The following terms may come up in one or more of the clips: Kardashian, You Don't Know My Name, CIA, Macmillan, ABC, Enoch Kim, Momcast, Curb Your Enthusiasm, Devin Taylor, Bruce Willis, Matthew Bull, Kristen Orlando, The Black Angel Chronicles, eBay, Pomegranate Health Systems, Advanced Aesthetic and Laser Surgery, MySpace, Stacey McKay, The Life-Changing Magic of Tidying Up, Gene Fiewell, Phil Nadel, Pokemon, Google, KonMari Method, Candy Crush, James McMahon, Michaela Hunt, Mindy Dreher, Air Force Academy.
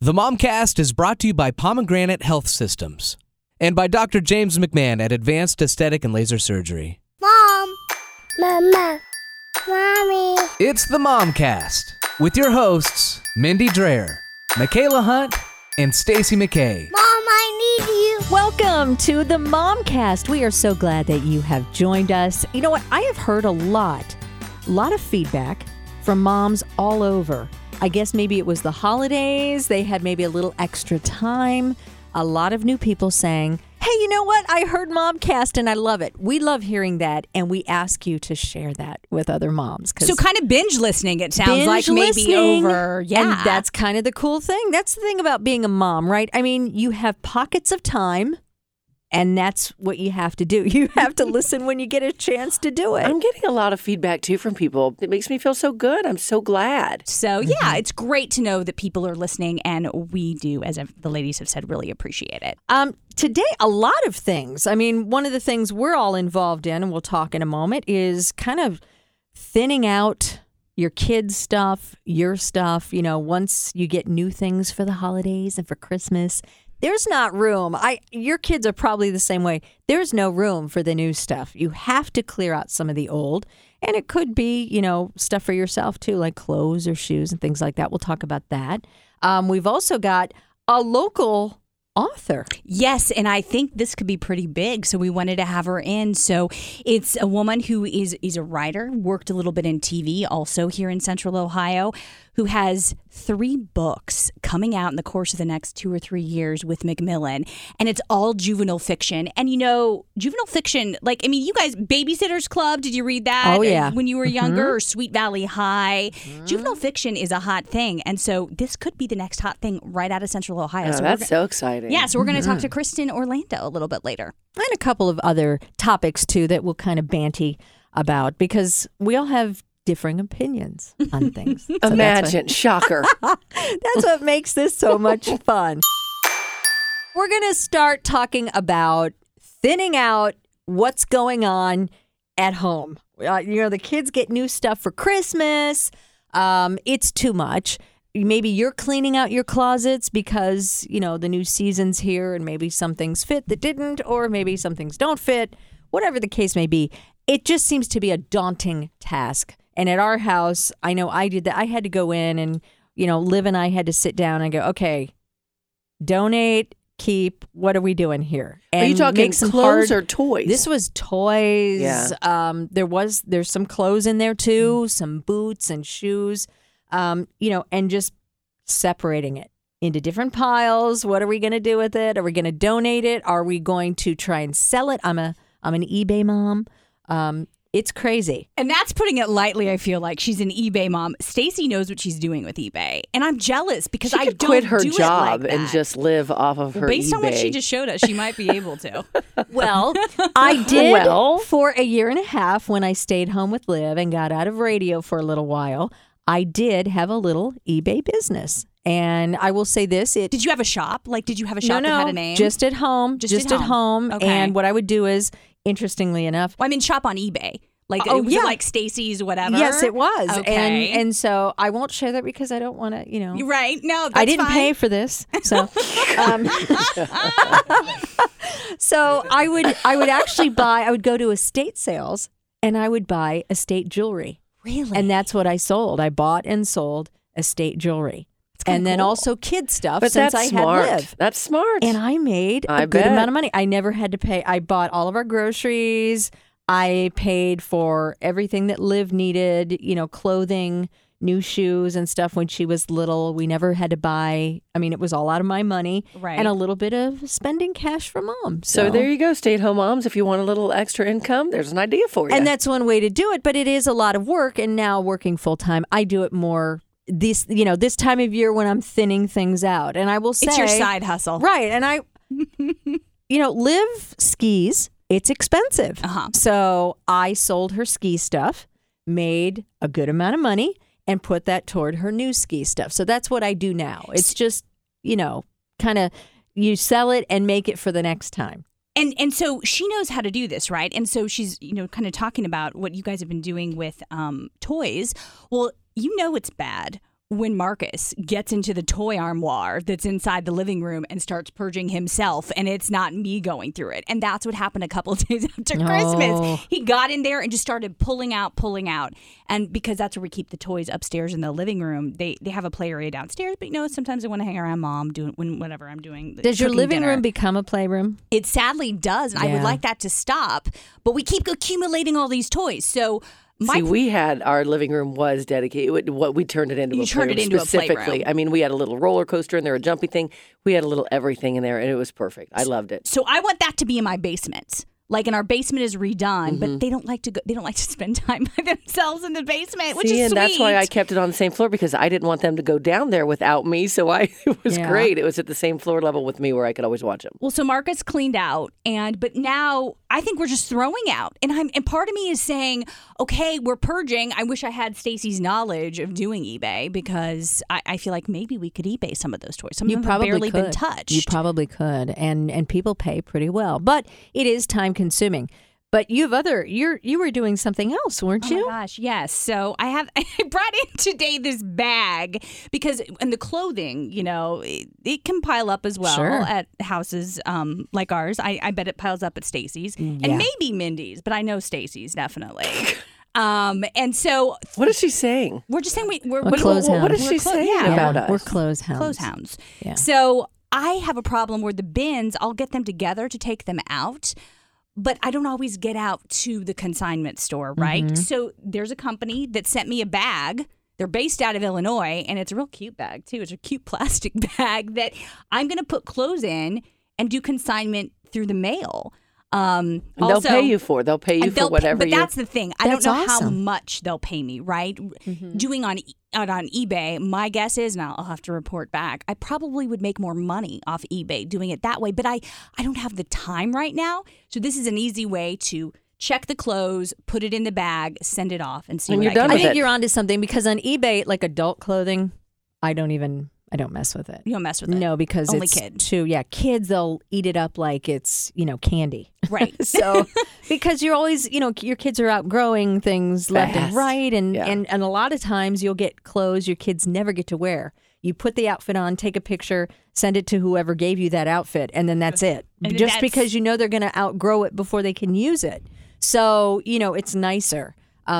The Momcast is brought to you by Pomegranate Health Systems and by Dr. James McMahon at Advanced Aesthetic and Laser Surgery. Mom! Mama! Mommy! It's the Momcast with your hosts, Mindy Dreher, Michaela Hunt, and Stacey McKay. Mom, I need you! Welcome to the Momcast. We are so glad that you have joined us. You know what? I have heard a lot of feedback from moms all over. I guess maybe it was the holidays. They had maybe a little extra time. A lot of new people saying, hey, you know what? I heard Momcast and I love it. We love hearing that. And we ask you to share that with other moms. So kind of binge listening, it sounds like, maybe over. Yeah. And that's kind of the cool thing. That's the thing about being a mom, right? I mean, you have pockets of time. And that's what you have to do. You have to listen when you get a chance to do it. I'm getting a lot of feedback, too, from people. It makes me feel so good. I'm so glad. So, yeah, it's great to know that people are listening. And we do, as the ladies have said, really appreciate it. Today, a lot of things. I mean, one of the things we're all involved in, and we'll talk in a moment, is kind of thinning out your kids' stuff, your stuff. You know, once you get new things for the holidays and for Christmas, there's not room. Your kids are probably the same way. There's no room for the new stuff. You have to clear out some of the old. And it could be, you know, stuff for yourself, too, like clothes or shoes and things like that. We'll talk about that. We've also got a local author. Yes, and I think this could be pretty big, so we wanted to have her in. So it's a woman who is a writer, worked a little bit in TV, also here in Central Ohio, who has 3 books coming out in the course of the next 2 or 3 years with Macmillan, and it's all juvenile fiction. And you know, juvenile fiction, like, I mean, you guys, Babysitter's Club, did you read that? Oh, yeah. When you were younger, or Sweet Valley High. Juvenile fiction is a hot thing, and so this could be the next hot thing right out of Central Ohio. Oh, so that's so exciting. Yeah, so we're going to talk to Kristen Orlando a little bit later. And a couple of other topics, too, that we'll kind of banty about, because we all have differing opinions on things. So imagine. Shocker. That's what makes this so much fun. We're going to start talking about thinning out what's going on at home. You know, the kids get new stuff for Christmas. It's too much. Maybe you're cleaning out your closets because, you know, the new season's here and maybe some things fit that didn't, or maybe some things don't fit, whatever the case may be. It just seems to be a daunting task. And at our house, I know I did that. I had to go in and, you know, Liv and I had to sit down and go, okay, donate, keep, what are we doing here? And are you talking clothes or toys? This was toys. Yeah. There's some clothes in there too, some boots and shoes. You know, and just separating it into different piles. What are we going to do with it? Are we going to donate it? Are we going to try and sell it? I'm an eBay mom. It's crazy. And that's putting it lightly, I feel like. She's an eBay mom. Stacey knows what she's doing with eBay. And I'm jealous because I don't do it like that. She could quit her job and just live off of her eBay. Based on what she just showed us, she might be able to. Well, I did for a year and a half when I stayed home with Liv and got out of radio for a little while. I did have a little eBay business, and I will say this. Did you have a shop? Like, did you have a shop that had a name? Just at home. Just at home. Okay. And what I would do is, interestingly enough. Well, I mean, shop on eBay. Like, oh, was it like Stacy's whatever? Yes, it was. Okay. And so I won't share that because I don't want to, you know. You're right. No, that's fine. I didn't pay for this. So so I would actually buy, I would go to estate sales, and I would buy estate jewelry. Really? And that's what I sold. I bought and sold estate jewelry. And then also kid stuff, but since I had Liv. That's smart. And I made a good amount of money. I never had to pay. I bought all of our groceries. I paid for everything that Liv needed, you know, clothing, new shoes and stuff when she was little. We never had to buy. I mean, it was all out of my money. Right. And a little bit of spending cash for mom. So there you go, stay-at-home moms. If you want a little extra income, there's an idea for you. And that's one way to do it, but it is a lot of work. And now working full-time, I do it more this time of year when I'm thinning things out. And I will say, it's your side hustle. Right. And I, you know, Liv skis. It's expensive. Uh-huh. So I sold her ski stuff, made a good amount of money, and put that toward her new ski stuff. So that's what I do now. It's just, you know, kind of you sell it and make it for the next time. And so she knows how to do this, right? And so she's, you know, kind of talking about what you guys have been doing with toys. Well, you know it's bad when Marcus gets into the toy armoire that's inside the living room and starts purging himself, and it's not me going through it. And that's what happened a couple of days after Christmas. He got in there and just started pulling out. And because that's where we keep the toys upstairs in the living room, they have a play area downstairs. But, you know, sometimes I want to hang around Mom whenever I'm doing the Does your living room become a playroom? It sadly does. And I would like that to stop. But we keep accumulating all these toys. So... See, we had our living room was dedicated. What we turned it into you a turned playroom it into specifically. A playroom. I mean, we had a little roller coaster in there, a jumpy thing. We had a little everything in there, and it was perfect. I loved it. So I want that to be in my basement. Like, and our basement is redone, but they don't like to go. They don't like to spend time by themselves in the basement, which is sweet. And that's why I kept it on the same floor, because I didn't want them to go down there without me. So it was great. It was at the same floor level with me, where I could always watch them. Well, so Marcus cleaned out, but now I think we're just throwing out. And part of me is saying, okay, we're purging. I wish I had Stacy's knowledge of doing eBay, because I feel like maybe we could eBay some of those toys. Some of them have barely been touched. You probably could, and people pay pretty well, but it is time consuming. But you were doing something else, weren't you? Oh my gosh, yes. So I brought in today this bag, because and the clothing, it can pile up as well at houses like ours. I bet it piles up at Stacy's and maybe Mindy's, but I know Stacy's definitely. And so, what is she saying? We're just saying we're clothes hounds. What is she saying about us? We're clothes hounds. Yeah. So I have a problem where the bins, I'll get them together to take them out. But I don't always get out to the consignment store, right? Mm-hmm. So there's a company that sent me a bag. They're based out of Illinois, and it's a real cute bag, too. It's a cute plastic bag that I'm going to put clothes in and do consignment through the mail. They'll pay you for whatever. But that's the thing. I don't know how much they'll pay me, right? Mm-hmm. Doing on eBay, my guess is, now I'll have to report back, I probably would make more money off eBay doing it that way. But I don't have the time right now. So this is an easy way to check the clothes, put it in the bag, send it off, and see when you're done with it. I think you're onto something, because on eBay, like adult clothing, I don't mess with it. You don't mess with it? No, because only kids, they'll eat it up like it's, candy. Right. So, because you're always, your kids are outgrowing things left and right. And a lot of times you'll get clothes your kids never get to wear. You put the outfit on, take a picture, send it to whoever gave you that outfit, and then that's it. And just because they're going to outgrow it before they can use it. So, it's nicer.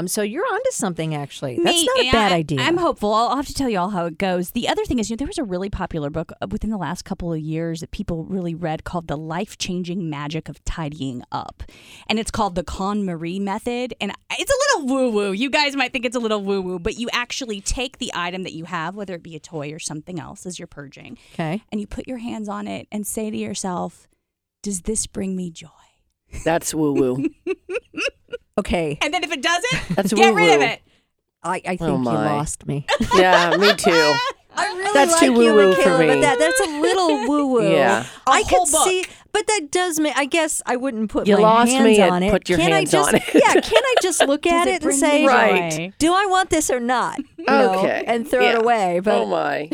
So you're onto something, actually. That's not a bad idea. I'm hopeful. I'll have to tell you all how it goes. The other thing is, there was a really popular book within the last couple of years that people really read called The Life-Changing Magic of Tidying Up. And it's called The KonMari Method. And it's a little woo-woo. You guys might think it's a little woo-woo, but you actually take the item that you have, whether it be a toy or something else, as you're purging. Okay. And you put your hands on it and say to yourself, does this bring me joy? That's woo-woo. Okay. And then if it doesn't, get rid of it. I think you lost me. Yeah, me too. I really that's like too you, woo-woo Michaela, for me. But that's a little woo-woo. Yeah. I could see, but that does make, I guess I wouldn't put my hands on it. You lost me and put your hands on it. Yeah, can I just look at it and say, do I want this or not? Okay. And throw it away. But, oh my.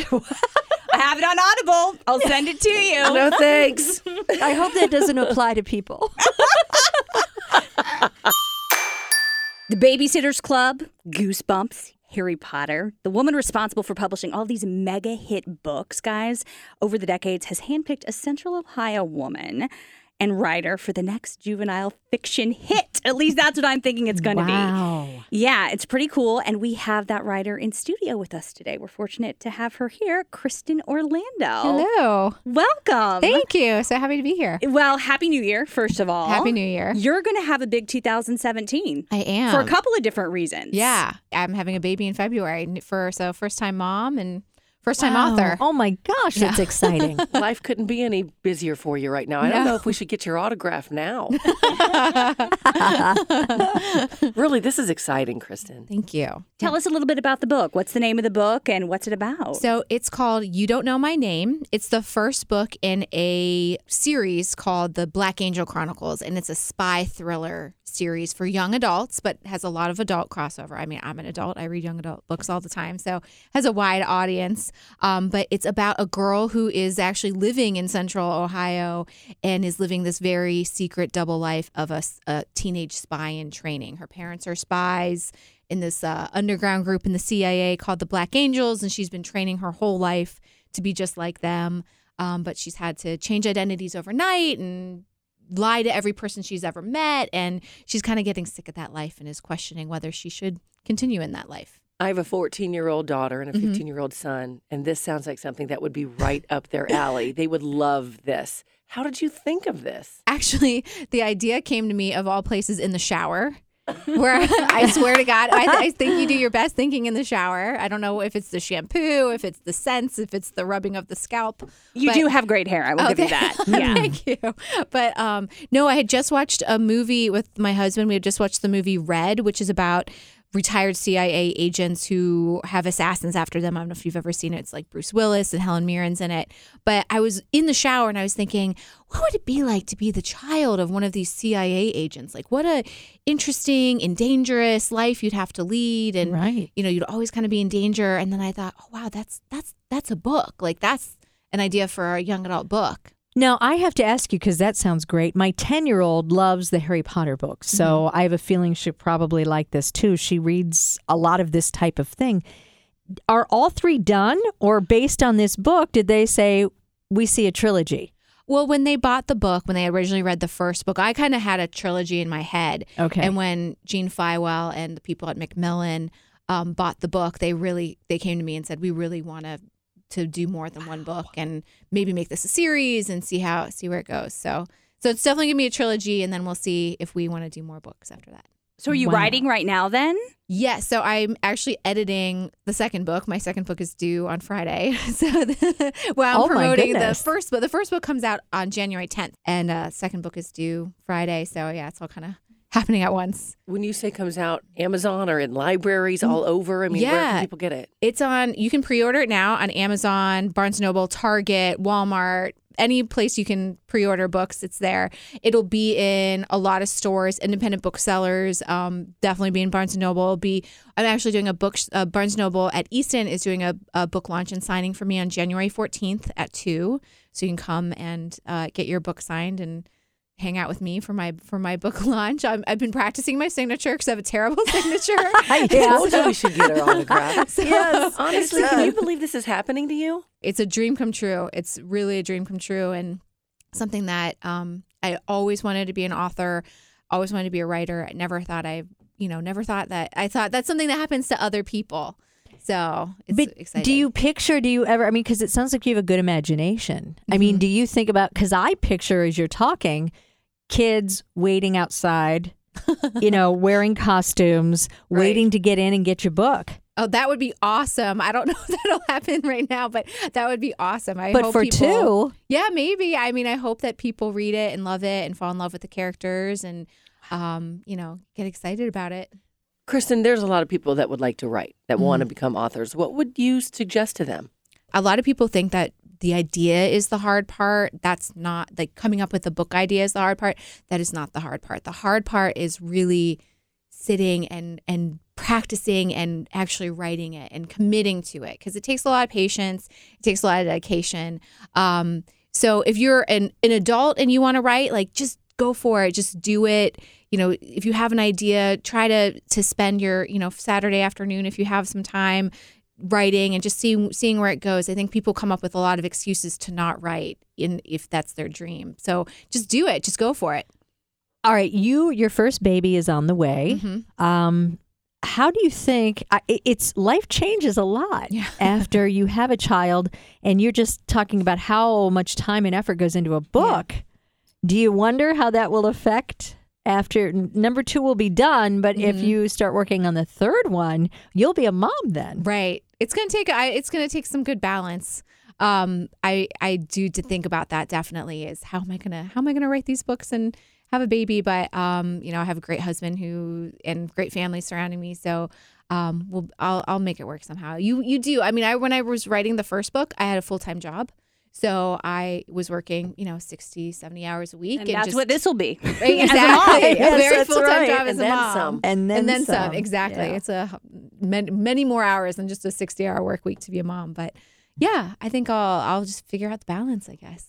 I have it on Audible. I'll send it to you. No thanks. I hope that doesn't apply to people. The Babysitter's Club, Goosebumps, Harry Potter. The woman responsible for publishing all these mega hit books, guys, over the decades has handpicked a Central Ohio woman and writer for the next juvenile fiction hit. At least that's what I'm thinking it's going to be. Yeah, it's pretty cool. And we have that writer in studio with us today. We're fortunate to have her here, Kristen Orlando. Hello. Welcome. Thank you. So happy to be here. Well, Happy New Year, first of all. Happy New Year. You're going to have a big 2017. I am. For a couple of different reasons. Yeah. I'm having a baby in February. So first-time mom and... First-time author. Oh, my gosh. That's exciting. Life couldn't be any busier for you right now. I don't know if we should get your autograph now. Really, this is exciting, Kristen. Thank you. Tell us a little bit about the book. What's the name of the book and what's it about? So it's called You Don't Know My Name. It's the first book in a series called The Black Angel Chronicles, and it's a spy thriller series for young adults, but has a lot of adult crossover. I mean, I'm an adult. I read young adult books all the time, so has a wide audience. But it's about a girl who is actually living in Central Ohio and is living this very secret double life of a teenage spy in training. Her parents are spies. in this underground group in the CIA called the Black Angels, and she's been training her whole life to be just like them. But she's had to change identities overnight and lie to every person she's ever met. And she's kind of getting sick of that life and is questioning whether she should continue in that life. I have a 14-year-old daughter and a 15-year-old son, and this sounds like something that would be right up their alley. They would love this. How did you think of this? Actually, the idea came to me, of all places, in the shower. Where I swear to God, I think you do your best thinking in the shower. I don't know if it's the shampoo, if it's the scents, if it's the rubbing of the scalp. You do have great hair. I will give you that. Yeah. Thank you. But no, I had just watched a movie with my husband. We had just watched the movie Red, which is about retired CIA agents who have assassins after them. I don't know if you've ever seen it. It's like Bruce Willis and Helen Mirren's in it. But I was in the shower and I was thinking, what would it be like to be the child of one of these CIA agents? Like, what a interesting and dangerous life you'd have to lead. And, you know, you'd always kind of be in danger. And then I thought, oh, wow, that's a book. Like, that's an idea for a young adult book. Now, I have to ask you, because that sounds great. My 10-year-old loves the Harry Potter books, so I have a feeling she'll probably like this, too. She reads a lot of this type of thing. Are all three done, or based on this book, did they say, we see a trilogy? Well, when they bought the book, when they originally read the first book, I kind of had a trilogy in my head. Okay. And when Gene Fiewell and the people at Macmillan bought the book, they came to me and said, we really want to do more than one book and maybe make this a series and see where it goes. So it's definitely going to be a trilogy, and then we'll see if we want to do more books after that. So are you writing right now then? Yes. Yeah, so I'm actually editing the second book. My second book is due on Friday. So I'm promoting the first book. The first book comes out on January 10th and second book is due Friday. So yeah, it's all kind of happening at once. When you say comes out, Amazon or in libraries all over? I mean, where can people get it? It's on, you can pre-order it now on Amazon, Barnes & Noble, Target, Walmart, any place you can pre-order books, it's there. It'll be in a lot of stores, independent booksellers, definitely be in Barnes & Noble. I'm actually doing a book, Barnes & Noble at Easton is doing a book launch and signing for me on January 14th at 2. So you can come and get your book signed and hang out with me for my book launch. I've been practicing my signature because I have a terrible signature. I told you we should get her autograph. Yes, honestly, can you believe this is happening to you? It's a dream come true. It's really a dream come true, and something that I always wanted to be an author. Always wanted to be a writer. I thought that's something that happens to other people. So it's exciting. Do you ever, I mean, because it sounds like you have a good imagination. I mean, do you think about, because I picture as you're talking, kids waiting outside, you know, wearing costumes, waiting to get in and get your book. Oh, that would be awesome. I don't know if that'll happen right now, but that would be awesome. I hope for people, yeah, maybe. I mean, I hope that people read it and love it and fall in love with the characters and, you know, get excited about it. Kristen, there's a lot of people that would like to write, that want to become authors. What would you suggest to them? A lot of people think that the idea is the hard part. That's not, like, coming up with a book idea is the hard part. That is not the hard part. The hard part is really sitting and practicing and actually writing it and committing to it, because it takes a lot of patience. It takes a lot of dedication. So if you're an adult and you want to write, like, just go for it. Just do it. You know, if you have an idea, try to spend your, you know, Saturday afternoon, if you have some time, writing and just seeing where it goes. I think people come up with a lot of excuses to not write if that's their dream. So just do it. Just go for it. All right. Your first baby is on the way. How do you think life changes a lot after you have a child, and you're just talking about how much time and effort goes into a book. Yeah. Do you wonder how that will affect? After number 2 will be done, but if you start working on the third one, you'll be a mom then. Right. It's going to take some good balance. I do to think about that, definitely, is how am I going to write these books and have a baby, but you know, I have a great husband and great family surrounding me, so I'll make it work somehow. You do. I mean, when I was writing the first book, I had a full-time job. So I was working, you know, 60, 70 hours a week. And that's what this will be. Exactly. Yes, a very full-time job as a mom. Some. And then some. Exactly. Yeah. It's many more hours than just a 60-hour work week to be a mom. But yeah, I think I'll just figure out the balance, I guess.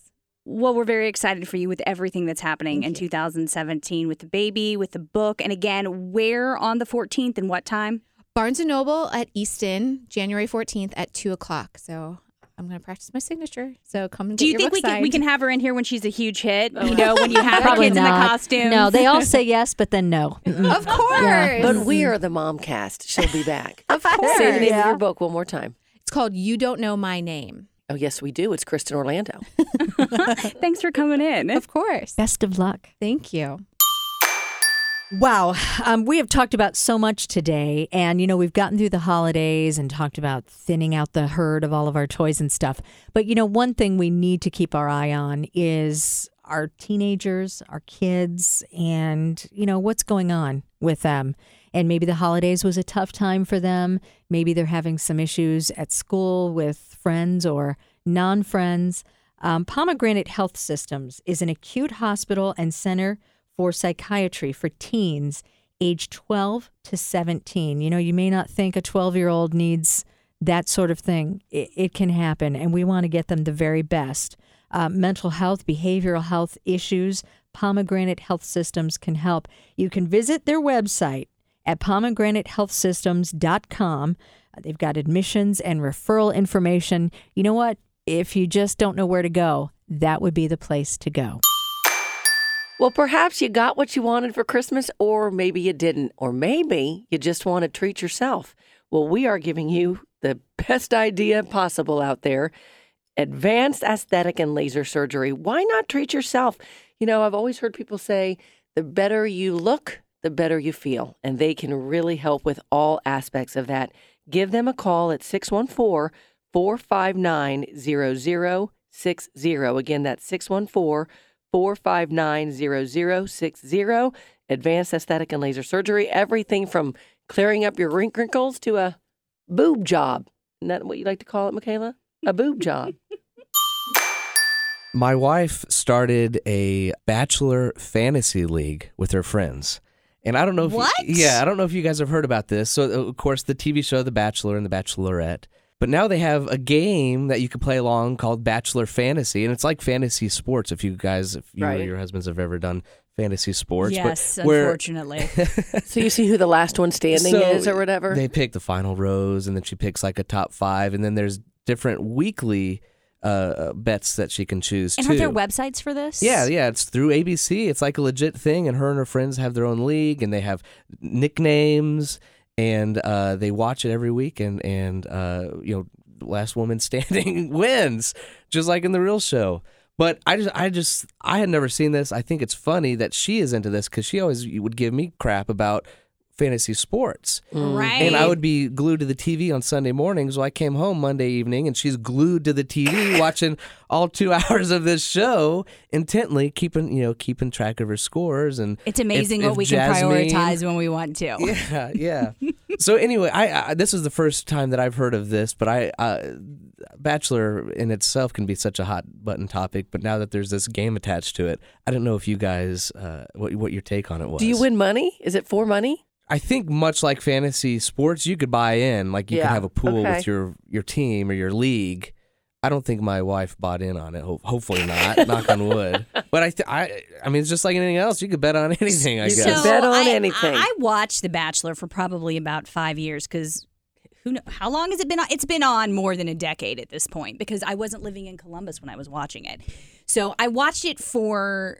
Well, we're very excited for you with everything that's happening in 2017 with the baby, with the book. And again, where on the 14th and what time? Barnes & Noble at Easton, January 14th at 2 o'clock. So I'm going to practice my signature. So come and get your book signed. Do you think we can have her in here when she's a huge hit? You know, when you have the kids in the costumes? No, they all say yes, but then no. Of course. Yeah. But we are the mom cast. She'll be back. Of course. Say the name of your book one more time. It's called You Don't Know My Name. Oh, yes, we do. It's Kristen Orlando. Thanks for coming in. Of course. Best of luck. Thank you. Wow. We have talked about so much today. And, you know, we've gotten through the holidays and talked about thinning out the herd of all of our toys and stuff. But, you know, one thing we need to keep our eye on is our teenagers, our kids, and, you know, what's going on with them. And maybe the holidays was a tough time for them. Maybe they're having some issues at school with friends or non-friends. Pomegranate Health Systems is an acute hospital and center for psychiatry for teens age 12 to 17. You know, you may not think a 12-year-old needs that sort of thing. It can happen, and we want to get them the very best. Mental health, behavioral health issues, Pomegranate Health Systems can help. You can visit their website at pomegranatehealthsystems.com. They've got admissions and referral information. You know what? If you just don't know where to go, that would be the place to go. Well, perhaps you got what you wanted for Christmas, or maybe you didn't, or maybe you just want to treat yourself. Well, we are giving you the best idea possible out there. Advanced Aesthetic and Laser Surgery. Why not treat yourself? You know, I've always heard people say, the better you look, the better you feel. And they can really help with all aspects of that. Give them a call at 614-459-0060. Again, that's 614-459-0060. Advanced Aesthetic and Laser Surgery. Everything from clearing up your wrinkles to a boob job. Isn't that what you like to call it, Michaela? A boob job. My wife started a bachelor fantasy league with her friends. And I don't know if I don't know if you guys have heard about this. So, of course, the TV show The Bachelor and The Bachelorette. But now they have a game that you can play along called Bachelor Fantasy. And it's like fantasy sports, if you or your husbands have ever done fantasy sports. Yes, but unfortunately. So you see who the last one standing is or whatever? They pick the final rows, and then she picks like a top five. And then there's different weekly bets that she can choose too. And are there websites for this? Yeah. It's through ABC. It's like a legit thing, and her friends have their own league, and they have nicknames, and they watch it every week, and you know, last woman standing wins, just like in the real show. But I had never seen this. I think it's funny that she is into this, because she always would give me crap about fantasy sports. Right. And I would be glued to the TV on Sunday mornings. Well, I came home Monday evening, and she's glued to the TV watching all 2 hours of this show intently, keeping track of her scores. And it's amazing what we can prioritize when we want to. Yeah. So anyway, I this is the first time that I've heard of this, but Bachelor in itself can be such a hot button topic, but now that there's this game attached to it, I don't know if you guys, what your take on it was. Do you win money? Is it for money? I think much like fantasy sports, you could buy in. Like you could have a pool with your team or your league. I don't think my wife bought in on it. Hopefully not. Knock on wood. But I mean, it's just like anything else. You could bet on anything, I guess. You could bet on anything. I watched The Bachelor for probably about 5 years because who knows, how long has it been on? It's been on more than a decade at this point because I wasn't living in Columbus when I was watching it. So I watched it for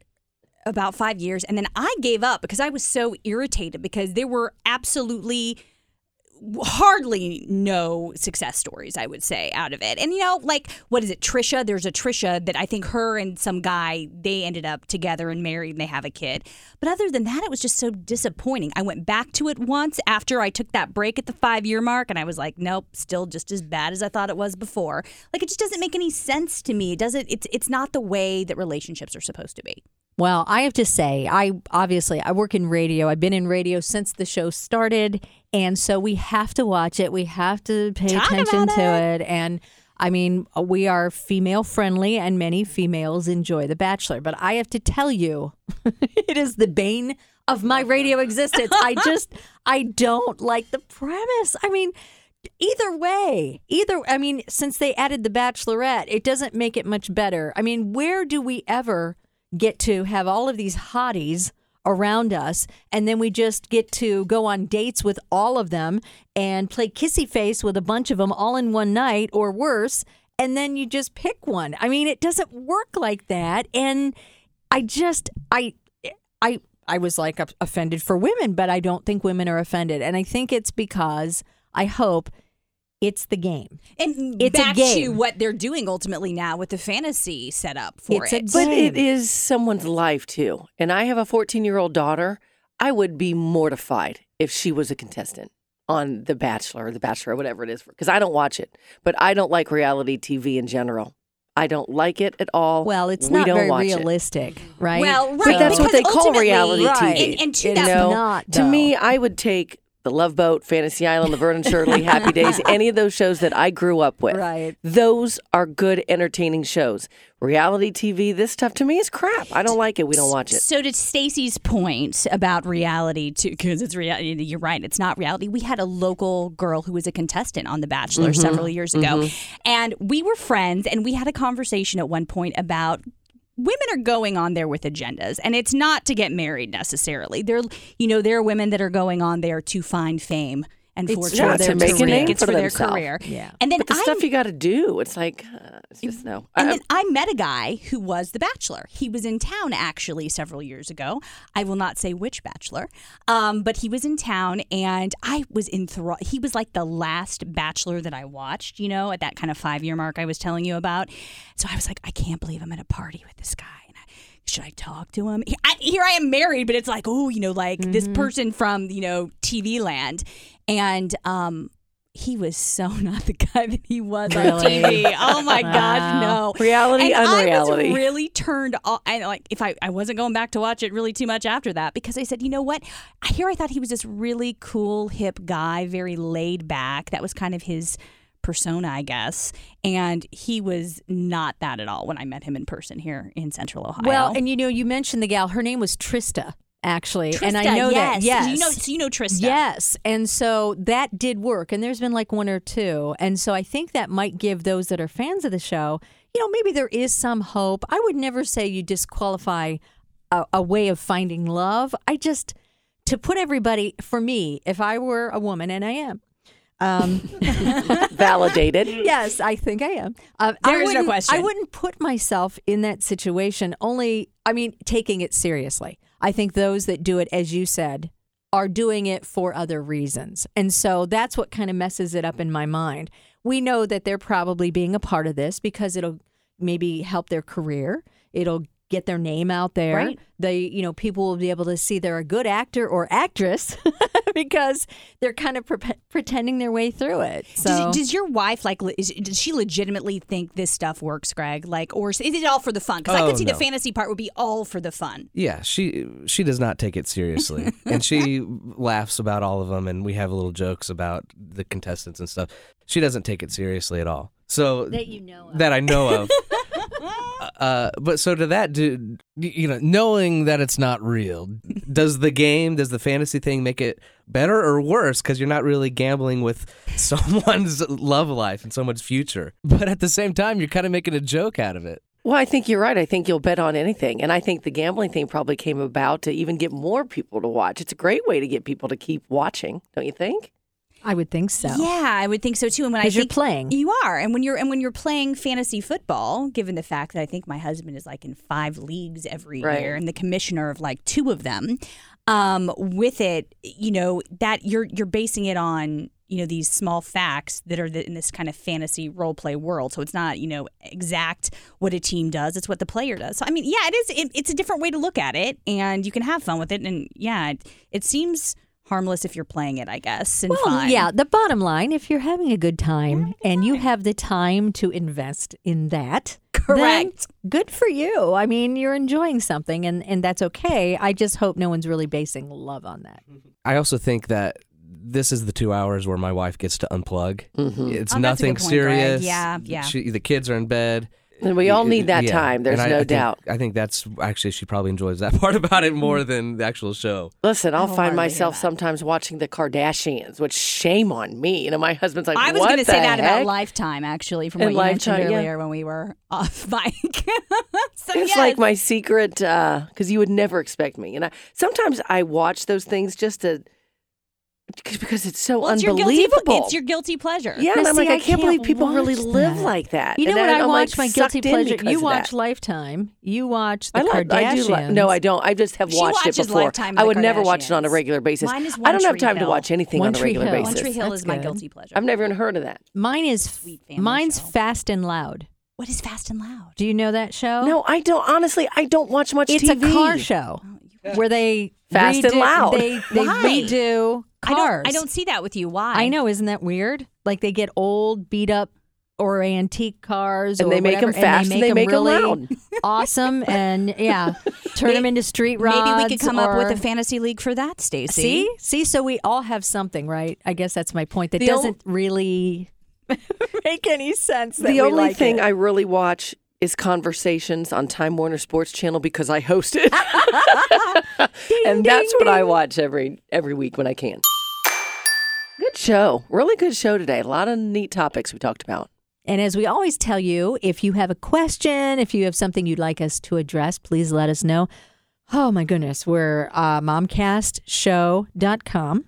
about 5 years, and then I gave up because I was so irritated because there were absolutely hardly no success stories, I would say, out of it. And, you know, like, what is it, Trisha? There's a Trisha that I think her and some guy, they ended up together and married and they have a kid. But other than that, it was just so disappointing. I went back to it once after I took that break at the 5-year mark, and I was like, nope, still just as bad as I thought it was before. Like, it just doesn't make any sense to me. It's not the way that relationships are supposed to be. Well, I have to say, I work in radio. I've been in radio since the show started. And so we have to watch it. We have to pay attention to it. And I mean, we are female friendly and many females enjoy The Bachelor. But I have to tell you, it is the bane of my radio existence. I don't like the premise. I mean, Either way, I mean, since they added The Bachelorette, it doesn't make it much better. I mean, where do we ever get to have all of these hotties around us, and then we just get to go on dates with all of them and play kissy face with a bunch of them all in one night or worse, and then you just pick one? I mean, it doesn't work like that. And I just, I was like offended for women, but I don't think women are offended. And I think it's because, I hope, it's the game. And it's back to what they're doing ultimately now with the fantasy setup for it. But it is someone's life, too. And I have a 14-year-old daughter. I would be mortified if she was a contestant on The Bachelor or The Bachelorette, whatever it is, because I don't watch it. But I don't like reality TV in general. I don't like it at all. Well, it's not very realistic, right? Well, right. But that's what they call reality TV. And to that, to me, I would take The Love Boat, Fantasy Island, The Vernon Shirley, Happy Days, any of those shows that I grew up with. Right. Those are good, entertaining shows. Reality TV, this stuff to me is crap. I don't like it. We don't watch it. So to Stacey's point about reality, too, because it's reality, you're right, it's not reality. We had a local girl who was a contestant on The Bachelor several years ago, and we were friends, and we had a conversation at one point about women are going on there with agendas, and it's not to get married necessarily. There are women that are going on there to find fame and fortune. It's to make a name for themselves. Career. Yeah. And then stuff you got to do, it's like, it's just no. And then I met a guy who was the bachelor. He was in town actually several years ago. I will not say which bachelor, but he was in town, and I was enthralled. He was like the last bachelor that I watched, at that kind of 5-year mark I was telling you about. So I was like, I can't believe I'm at a party with this guy. Should I talk to him? Here I am married, but it's like, this person from, TV land. And he was so not the guy that he was on TV. Oh, my gosh, no. Reality, and unreality. I was really turned off. And if I wasn't going back to watch it really too much after that, because I said, you know what? Here I thought he was this really cool, hip guy, very laid back. That was kind of his persona, I guess, and he was not that at all when I met him in person here in Central Ohio. Well, and you mentioned the gal. Her name was Trista, actually. Trista, and I know that. Yes, you know Trista. Yes, and so that did work. And there's been like one or two, and so I think that might give those that are fans of the show, maybe there is some hope. I would never say you disqualify a way of finding love. To put everybody, for me, if I were a woman, and I am. Validated. Yes, I think I am. There is no question. I wouldn't put myself in that situation, taking it seriously. I think those that do it, as you said, are doing it for other reasons. And so that's what kind of messes it up in my mind. We know that they're probably being a part of this because it'll maybe help their career. It'll get their name out there. Right. People will be able to see they're a good actor or actress because they're kind of pretending their way through it. So, does your wife does she legitimately think this stuff works, Greg? Or is it all for the fun? Because I could see the fantasy part would be all for the fun. Yeah, she does not take it seriously, and she laughs about all of them, and we have little jokes about the contestants and stuff. She doesn't take it seriously at all. So that that I know of. But so to that, dude, knowing that it's not real, does the fantasy thing make it better or worse? Because you're not really gambling with someone's love life and someone's future. But at the same time, you're kind of making a joke out of it. Well, I think you're right. I think you'll bet on anything. And I think the gambling thing probably came about to even get more people to watch. It's a great way to get people to keep watching, don't you think? I would think so. Yeah, I would think so too. And when you're playing, you are. And when you're playing fantasy football, given the fact that I think my husband is in 5 leagues every year, and the commissioner of 2 of them, with it, that you're basing it on these small facts that are in this kind of fantasy role play world. So it's not exact what a team does; it's what the player does. So yeah, it is. It's a different way to look at it, and you can have fun with it. And yeah, it seems harmless if you're playing it, I guess, and fun. Yeah, the bottom line, if you're having a good time and you have the time to invest in that, correct, good for you. You're enjoying something, and that's okay. I just hope no one's really basing love on that. I also think that this is the 2 hours where my wife gets to unplug. It's nothing serious. Greg. Yeah. The kids are in bed. And we all need that time. There's no doubt. I think that's actually, she probably enjoys that part about it more than the actual show. Listen, I'll find myself sometimes watching the Kardashians, which shame on me. You know, my husband's like, what the heck? I was going to say that about Lifetime, actually, from what you mentioned earlier when we were off mic. It's like my secret, because you would never expect me. And sometimes I watch those things just to... Because it's so unbelievable. It's your guilty pleasure. Yeah, and I'm like, I can't believe people really live like that. You know what? I watch my guilty pleasure. You watch Lifetime. You watch the Kardashians. No, I don't. I just have watched it before. I would never watch it on a regular basis. I don't have time to watch anything on a regular basis. One Tree Hill is my guilty pleasure. I've never even heard of that. Mine's Fast and Loud. What is Fast and Loud? Do you know that show? No, I don't. Honestly, I don't watch much TV. It's a car show where they Fast and Loud. They redo. I don't see that with you. Why? I know. Isn't that weird? Like they get old, beat up, or antique cars, and they make them fast and loud. Awesome, and turn them into street rods. Maybe we could come up with a fantasy league for that, Stacey. See, so we all have something, right? I guess that's my point. That doesn't really make any sense. The only thing I really watch is Conversations on Time Warner Sports Channel because I host it, and that's what I watch every week when I can. Good show. Really good show today. A lot of neat topics we talked about. And as we always tell you, if you have a question, if you have something you'd like us to address, please let us know. Oh, my goodness. We're momcastshow.com.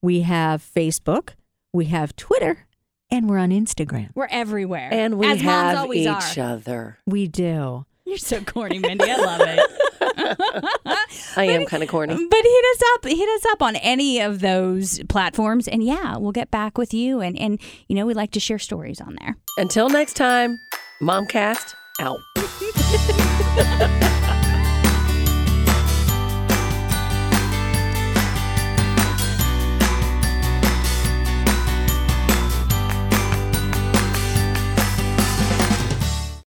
We have Facebook. We have Twitter. And we're on Instagram. We're everywhere. And we have each other. We do. You're so corny, Mindy. I love it. I am kind of corny. But hit us up on any of those platforms. And we'll get back with you. And you know, we like to share stories on there. Until next time, Momcast out.